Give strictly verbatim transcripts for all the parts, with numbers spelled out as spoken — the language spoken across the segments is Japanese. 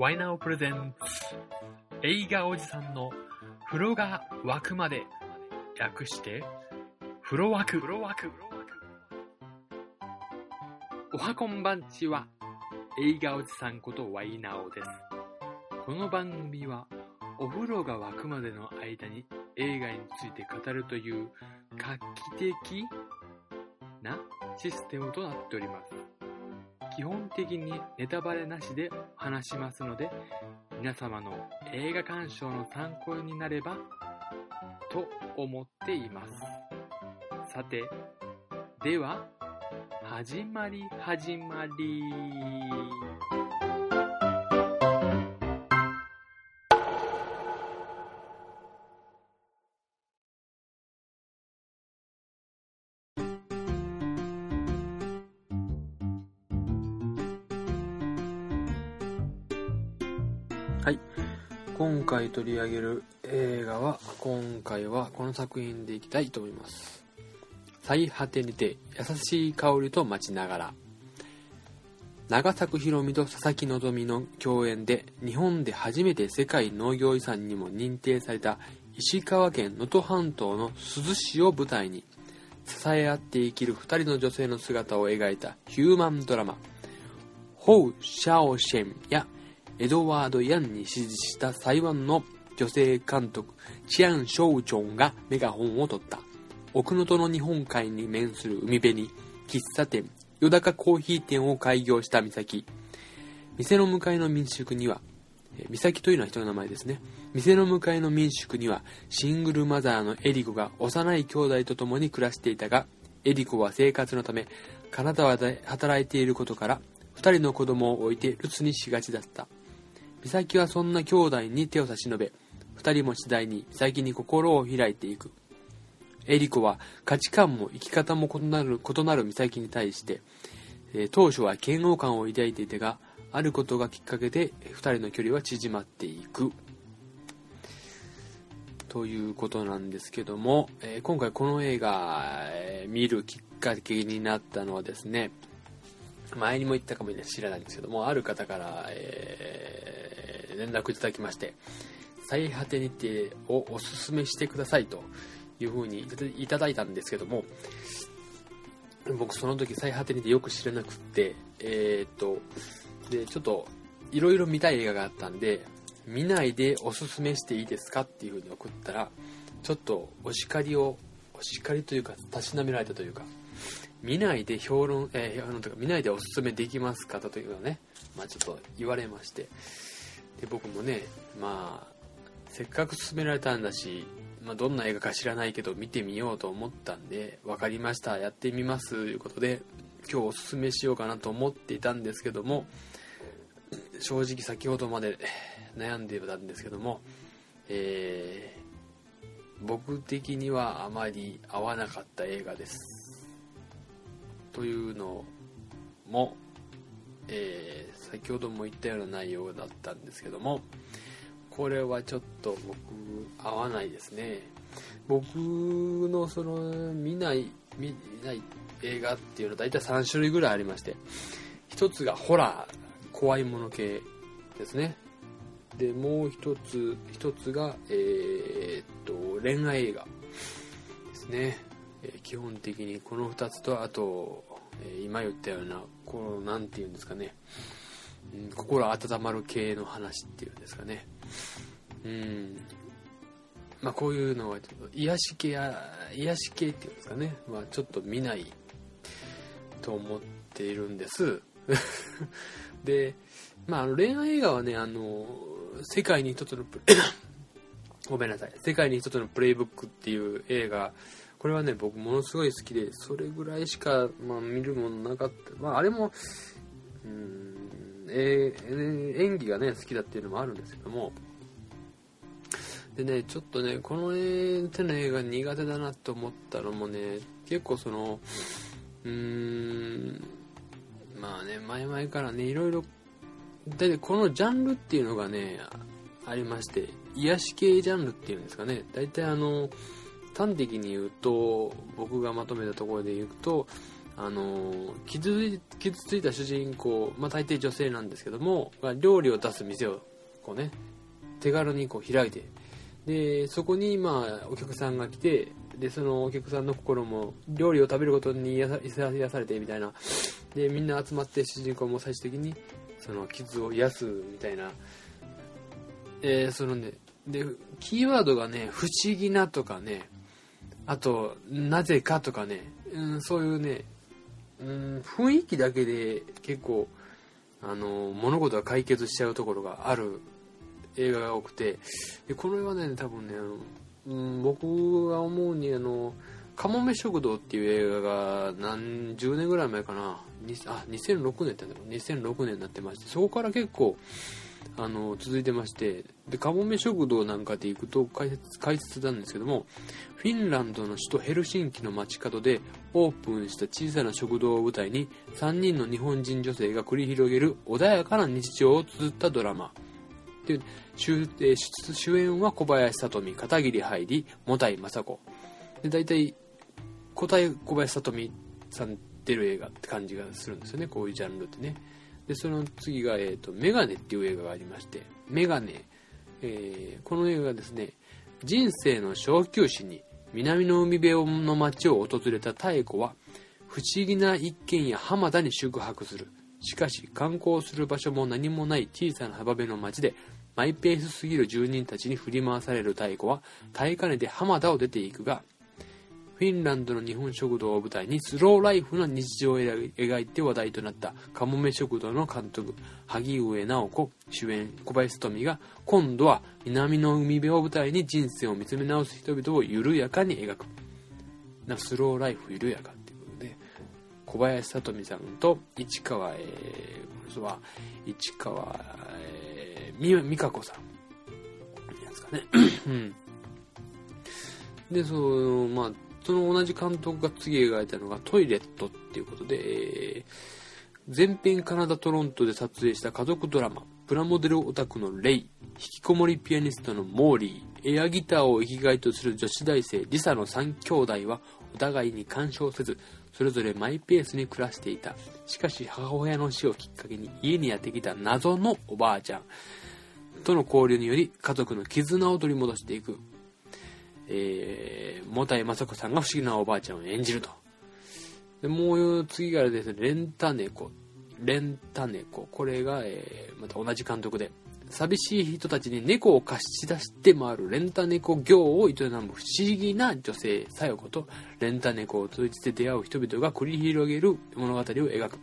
ワイナオプレゼンツ映画おじさんの風呂が湧くまで、略して風呂枠。おはこんばんちは、映画おじさんことワイナオです。この番組はお風呂が沸くまでの間に映画について語るという画期的なシステムとなっております。基本的にネタバレなしで話しますので、皆様の映画鑑賞の参考になればと思っています。さて、では始まり始まり。はい、今回取り上げる映画は、今回はこの作品でいきたいと思います。最果てにて優しい香りと待ちながら。長作ひろみと佐々木希の共演で、日本で初めて世界農業遺産にも認定された石川県能登半島の珠洲市を舞台に、支え合って生きるふたりの女性の姿を描いたヒューマンドラマ、ホウ・シャオシェンやエドワード・ヤンに師事した台湾の女性監督チアン・ショウチョンがメガホンを取った。奥能登の日本海に面する海辺に喫茶店よだかコーヒー店を開業した美咲。店の向かいの民宿には、美咲というのは人の名前ですね。店の向かいの民宿にはシングルマザーのエリコが幼い兄弟と共に暮らしていたが、エリコは生活のためカナダで働いていることからふたりの子供を置いて留守にしがちだった。美咲はそんな兄弟に手を差し伸べ、二人も次第に美咲に心を開いていく。エリコは価値観も生き方も異なる、異なる美咲に対して、えー、当初は嫌悪感を抱いていたが、あることがきっかけで二人の距離は縮まっていくということなんですけども、えー、今回この映画、えー、見るきっかけになったのはですね、前にも言ったかも知らないんですけども、ある方から、えー、連絡いただきまして、最果てにてをおすすめしてくださいというふうにいただいたんですけども、僕その時最果てにてよく知らなくって、えー、っとでちょっといろいろ見たい映画があったんで、見ないでおすすめしていいですかっていうふうに送ったら、ちょっとお叱りをお叱りというかたしなめられたというか、見ないで評論、えー、評論とか見ないでおすすめできますかというのをね、まあちょっと言われまして、で僕もね、まあせっかく勧められたんだし、まあ、どんな映画か知らないけど見てみようと思ったんで、分かりました、やってみますということで、今日おすすめしようかなと思っていたんですけども、正直先ほどまで悩んでたんですけども、えー、僕的にはあまり合わなかった映画です。というのも、えー、先ほども言ったような内容だったんですけども、これはちょっと僕合わないですね。僕のその見ない見ない映画っていうのは大体さん種類ぐらいありまして、一つがホラー、怖いもの系ですね。でもう一つ一つが、えー、っと恋愛映画ですね。基本的にこのふたつと、あと今言ったようなこのなんていうんですかね、心温まる系の話っていうんですかね、うん、まあこういうのはちょっと癒し系や癒し系っていうんですかね、まあちょっと見ないと思っているんです。で、まあ恋愛映画はね、あの世界に一つのごめんなさい、世界に一つのプレイブックっていう映画。これはね、僕ものすごい好きで、それぐらいしか、まあ、見るものなかった。まあ、あれも、うーん、えー、演技がね、好きだっていうのもあるんですけども。でね、ちょっとね、この手の映画苦手だなと思ったのもね、結構その、うーん、まあね、前々からね、いろいろ、で、このジャンルっていうのがね、ありまして、癒し系ジャンルっていうんですかね、大体あの、端的に言うと、僕がまとめたところで言うと、あの 傷, 傷ついた主人公、まあ、大抵女性なんですけども、料理を出す店をこう、ね、手軽にこう開いて、でそこにまあお客さんが来て、でそのお客さんの心も料理を食べることに癒されてみたいな、でみんな集まって主人公も最終的にその傷を癒すみたいな、えー、そのね、でキーワードがね、不思議なとかね、あとなぜかとかね、うん、そういうね、うん、雰囲気だけで結構あの物事が解決しちゃうところがある映画が多くて、でこれはね多分ね、あの、うん、僕が思うにあのかもめ食堂っていう映画が何十年ぐらい前かな、あにせんろくねんって言うんだろう、にせんろくねんになってまして、そこから結構あの続いてまして、でかもめ食堂なんかで行くと解説、解説なんですけども、フィンランドの首都ヘルシンキの街角でオープンした小さな食堂を舞台にさんにんの日本人女性が繰り広げる穏やかな日常を綴ったドラマで、主、えー、主演は小林聡美、片桐はいり、茂田井雅子で、大体答え小林聡美さん出る映画って感じがするんですよね、こういうジャンルってね。でその次が、えーと、メガネっていう映画がありまして、メガネ、えー、この映画がですね、人生の小休止に南の海辺の町を訪れた妙子は不思議な一軒家浜田に宿泊する。しかし観光する場所も何もない小さな浜辺の町でマイペースすぎる住人たちに振り回される妙子は耐えかねて浜田を出ていくが、フィンランドの日本食堂を舞台にスローライフな日常を描いて話題となったかもめ食堂の監督萩上直子、主演小林聡美が今度は南の海辺を舞台に人生を見つめ直す人々を緩やかに描くな、スローライフ緩やかっていうことで、小林聡美さんと市川、えー、この人は市川、えー、美香子さんですかねでそのまあその同じ監督が次描いたのがトイレットっていうことで、前編カナダトロントで撮影した家族ドラマ、プラモデルオタクのレイ、引きこもりピアニストのモーリー、エアギターを生きがいとする女子大生リサのさん兄弟はお互いに干渉せずそれぞれマイペースに暮らしていた。しかし母親の死をきっかけに家にやってきた謎のおばあちゃんとの交流により家族の絆を取り戻していく。えー、茂田井雅子さんが不思議なおばあちゃんを演じると。でもう次からですね、レンタ猫、レンタ猫、これが、えー、また同じ監督で、寂しい人たちに猫を貸し出して回るレンタ猫業を営む不思議な女性小夜子とレンタ猫を通じて出会う人々が繰り広げる物語を描く。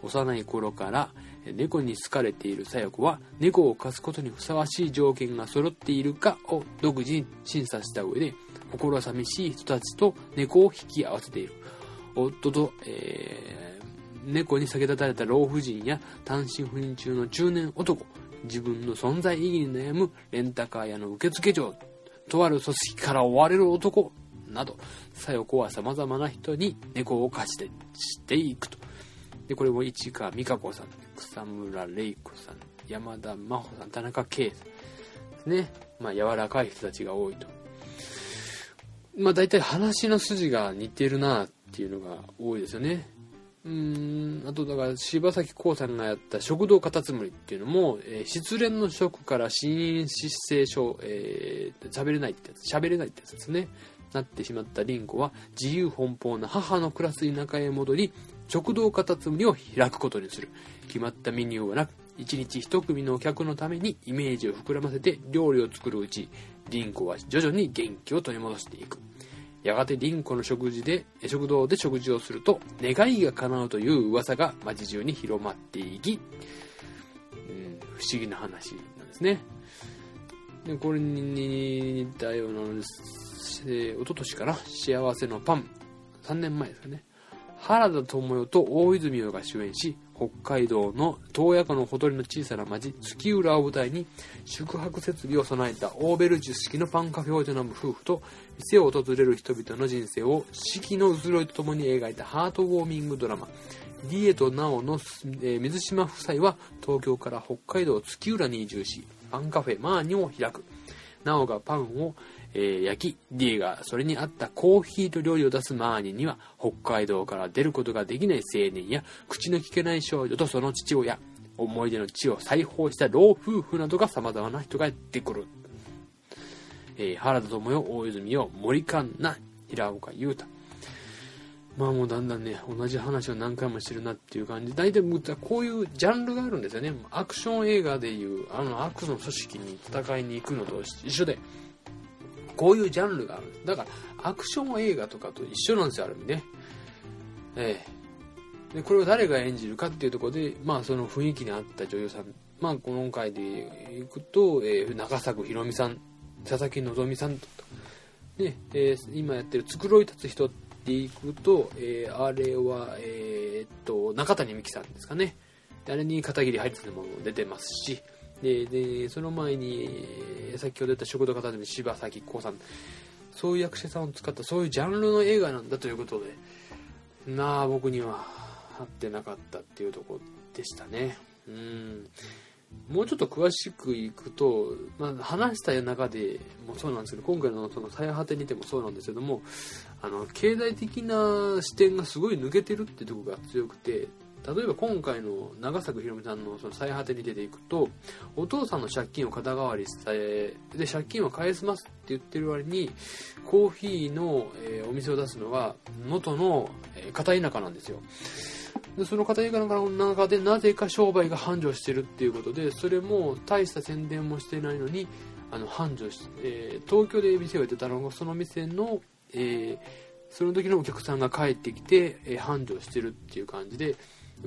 幼い頃から猫に好かれている小夜子は猫を貸すことにふさわしい条件が揃っているかを独自に審査した上で、心寂しい人たちと猫を引き合わせている。夫と、えー、猫に避け立たれた老婦人や単身赴任中の中年男、自分の存在意義に悩むレンタカー屋の受付嬢、とある組織から追われる男など、小夜子は様々な人に猫を貸してしていくと。でこれも市川美香子さん、草村玲子さん、山田真帆さん、田中圭さんですね。まあ柔らかい人たちが多いと。まあ大体話の筋が似てるなっていうのが多いですよね。うーん、あとだから柴咲コウさんがやった食堂カタツムリっていうのも、えー、失恋のショックから心因失声症、えー、喋れないってやつ、喋れないってやつですね。なってしまった凛子は自由奔放な母の暮らす田舎へ戻り食堂カタツムリを開くことにする。決まったメニューはなく、一日一組のお客のためにイメージを膨らませて料理を作るうち、凛子は徐々に元気を取り戻していく。やがて凛子の食事で食堂で食事をすると願いが叶うという噂が街中に広まっていき、うん、不思議な話なんですね。でこれに似たようなのです。おととしから幸せのパン、さんねんまえですかね、原田知世と大泉洋が主演し、北海道の洞爺湖のほとりの小さな町月浦を舞台に宿泊設備を備えたオーベルジュ式のパンカフェを営む夫婦と店を訪れる人々の人生を四季の移ろいとともに描いたハートウォーミングドラマ。理恵と奈緒の、えー、水島夫妻は東京から北海道月浦に移住しパンカフェマーニョを開く。ナオがパンを、えー、焼き、ディがそれに合ったコーヒーと料理を出すマーニには、北海道から出ることができない青年や口の利けない少女とその父親、思い出の地を再訪した老夫婦などが様々な人がやってくる。えー、原田知世、大泉洋、森かんな、平岡優太。まあもうだんだんね、同じ話を何回もしてるなっていう感じ。大体こういうジャンルがあるんですよね。アクション映画でいうあの悪の組織に戦いに行くのと一緒で、こういうジャンルがある。だからアクション映画とかと一緒なんですよ、ある意味ね。えーでこれを誰が演じるかっていうところで、まあその雰囲気に合った女優さん、まあ今回でいくと、えー、中作ひろみさん、佐々木希さんとか、ねえー、今やってるつくろい立つ人っていくと、えー、あれは、えー、っと中谷美紀さんですかね。あれに片桐入ってるのも出てますし、ででその前に、えー、先ほど言った食堂片隅柴咲コウさん、そういう役者さんを使ったそういうジャンルの映画なんだということで、なあ僕には合ってなかったっていうところでしたね。うーん、もうちょっと詳しくいくと、まあ、話した中でもそうなんですけど、今回のその最果てにてもそうなんですけども、あの経済的な視点がすごい抜けてるってところが強くて、例えば今回の長作ひろみさんのその最果てに出ていくと、お父さんの借金を肩代わりしてで借金は返しますって言ってる割にコーヒーの、えー、お店を出すのが能登の、えー、片田舎なんですよ。でその片田舎の中でなぜか商売が繁盛してるっていうことで、それも大した宣伝もしてないのにあの繁盛して、えー、東京で店をやってたのがその店の、えー、その時のお客さんが帰ってきて、えー、繁盛してるっていう感じで、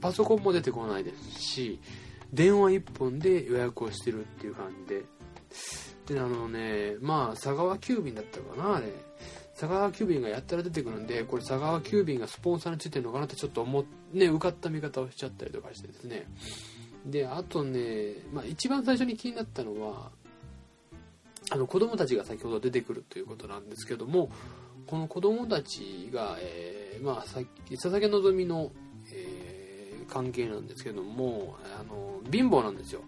パソコンも出てこないですし、電話一本で予約をしてるっていう感じで、であのね、まあ佐川急便だったかな、あれ佐川急便がやったら出てくるんで、これ佐川急便がスポンサーについてるのかなってちょっと思っね受かった見方をしちゃったりとかしてですね。であとね、まあ一番最初に気になったのは、あの子供たちが先ほど出てくるということなんですけども、この子供たちが、えー、まあさっき佐々木希の、えー関係なんですけども、あの貧乏なんですよ。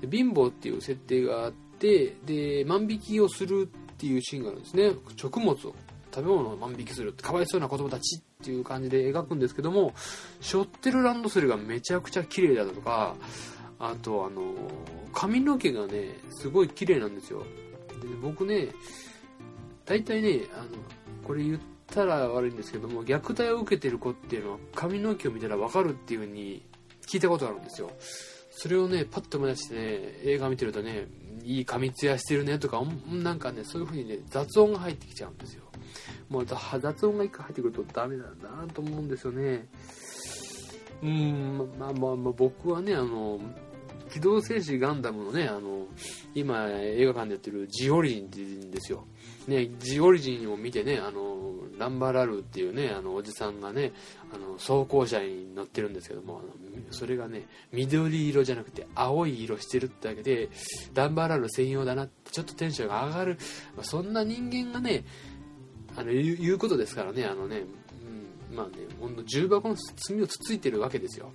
で貧乏っていう設定があって、で万引きをするっていうシーンがあるんですね。食物を食べ物を万引きするってかわいそうな子供たちっていう感じで描くんですけども、背負ってるランドセルがめちゃくちゃ綺麗だとか、あとあの髪の毛がねすごい綺麗なんですよ。で僕ね大体ねあのこれ言ってたら悪いんですけども、虐待を受けてる子っていうのは髪の毛を見たら分かるっていう風に聞いたことがあるんですよ。それをねパッと思い出してね、映画見てるとね、いい髪ツヤしてるねとか、なんかねそういう風にね雑音が入ってきちゃうんですよ。もう雑音が一回入ってくるとダメなんだなと思うんですよね。うーん、まあまあ、まあ、僕はねあの機動戦士ガンダムのね、あの今映画館でやってるジオリジンって言うんですよ、ね、ジオリジンを見てね、あのランバラルっていうねあのおじさんがねあの装甲車に乗ってるんですけども、あのそれがね緑色じゃなくて青い色してるってだけでランバラル専用だなってちょっとテンションが上がる、まあ、そんな人間がねあの 言, 言うことですからね、あのね、うん、まあねほんの重箱の罪をつついてるわけですよ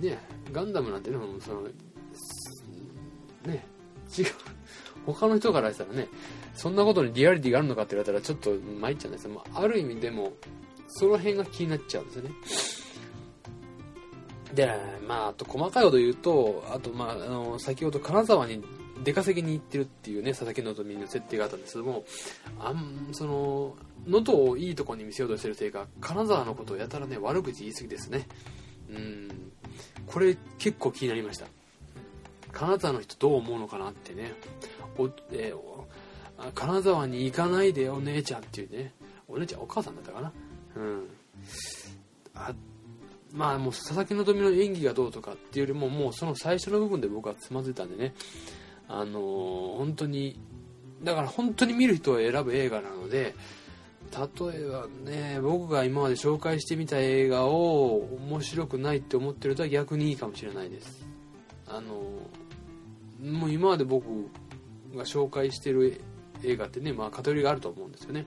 ね。ガンダムなんてね、そのね違う他の人からしたらねそんなことにリアリティがあるのかって言われたらちょっと参っちゃうんですよ。まあ、ある意味でもその辺が気になっちゃうんですよね。でまああと細かいこと言うと、あとまああの先ほど金沢に出稼ぎに行ってるっていうね佐々木希の設定があったんですけども、あんその能登をいいとこに見せようとしてるせいか金沢のことをやたらね悪口言い過ぎですね。うーん、これ結構気になりました。金沢の人どう思うのかなってね。お、えー、お金沢に行かないでお姉ちゃんっていうね、お姉ちゃんお母さんだったかな、うん、あまあもう佐々木希の演技がどうとかっていうよりも、もうその最初の部分で僕はつまずいたんでね、あのー、本当にだから本当に見る人を選ぶ映画なので、例えばね僕が今まで紹介してみた映画を面白くないって思ってるとは逆にいいかもしれないです。あのー、もう今まで僕が紹介してる映画ってね、まあ偏りがあると思うんですよね。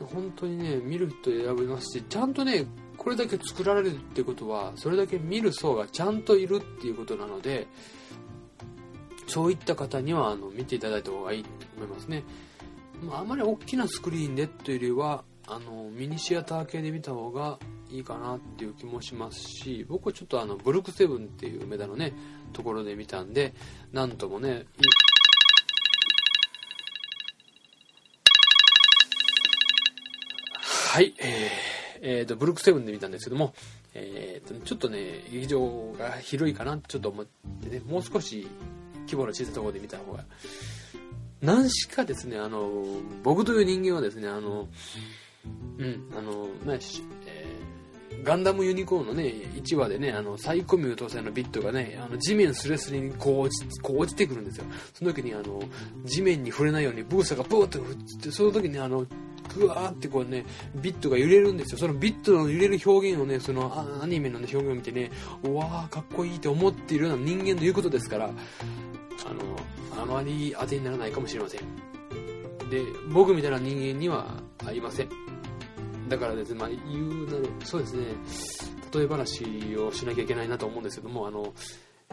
うん、本当にね見る人選べますし、ちゃんとねこれだけ作られるってことはそれだけ見る層がちゃんといるっていうことなので、そういった方にはあの見ていただいた方がいいと思いますね。まあ、あまり大きなスクリーンでというよりはあのミニシアター系で見た方がいいかなっていう気もしますし、僕はちょっとあのブルックセブンっていう梅田のねところで見たんで、なんともねいいはい、えーえー、とブルックセブンで見たんですけども、えー、とちょっとね劇場が広いかなってちょっと思ってね、もう少し規模の小さいところで見た方が何しかですね、あの僕という人間はですね、あのうんあの何し、えー、ガンダムユニコーンのねいちわでね、あのサイコミュー搭載のビットがねあの地面スレスレにこう落ち、こう落ちてくるんですよ。その時にあの地面に触れないようにブーサがブーッと振って、その時にあのグワーってこうねビットが揺れるんですよ。そのビットの揺れる表現をね、そのアニメの、ね、表現を見てね、うわーかっこいいと思っているような人間の言うことですから、あのあまり当てにならないかもしれません。で僕みたいな人間にはありません。だからですね、まあ言うならそうですね、例え話をしなきゃいけないなと思うんですけども、あの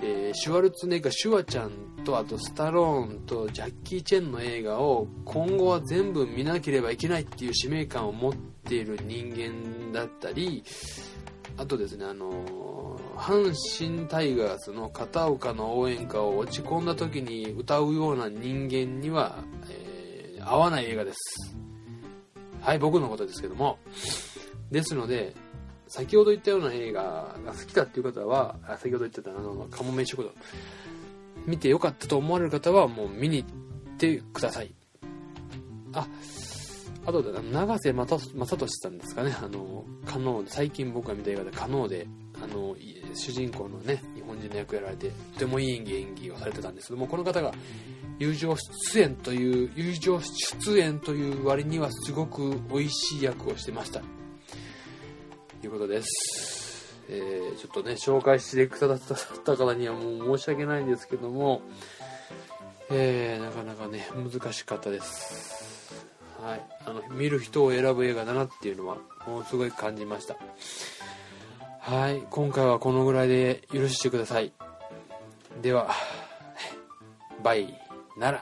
えー、シュワルツェネッガー、シュワちゃんとあとスタローンとジャッキー・チェンの映画を今後は全部見なければいけないっていう使命感を持っている人間だったり、あとですね、あのー、阪神タイガースの片岡の応援歌を落ち込んだ時に歌うような人間には、えー、合わない映画です。はい、僕のことですけども、ですので先ほど言ったような映画が好きだっていう方は、先ほど言ってたあのカモメ食堂見てよかったと思われる方はもう見に行ってください。あ、あとで長瀬正敏さんですかね、あのカノー、最近僕が見た映画でカノーであの主人公のね日本人の役やられてとてもいい演技演技をされてたんですけども、この方が友情出演という友情出演という割にはすごく美味しい役をしてました。いうことです、えー、ちょっとね紹介してくださった方にはもう申し訳ないんですけども、えー、なかなかね難しかったです。はい、あの見る人を選ぶ映画だなっていうのはものすごい感じました。はい、今回はこのぐらいで許してください。ではバイなら。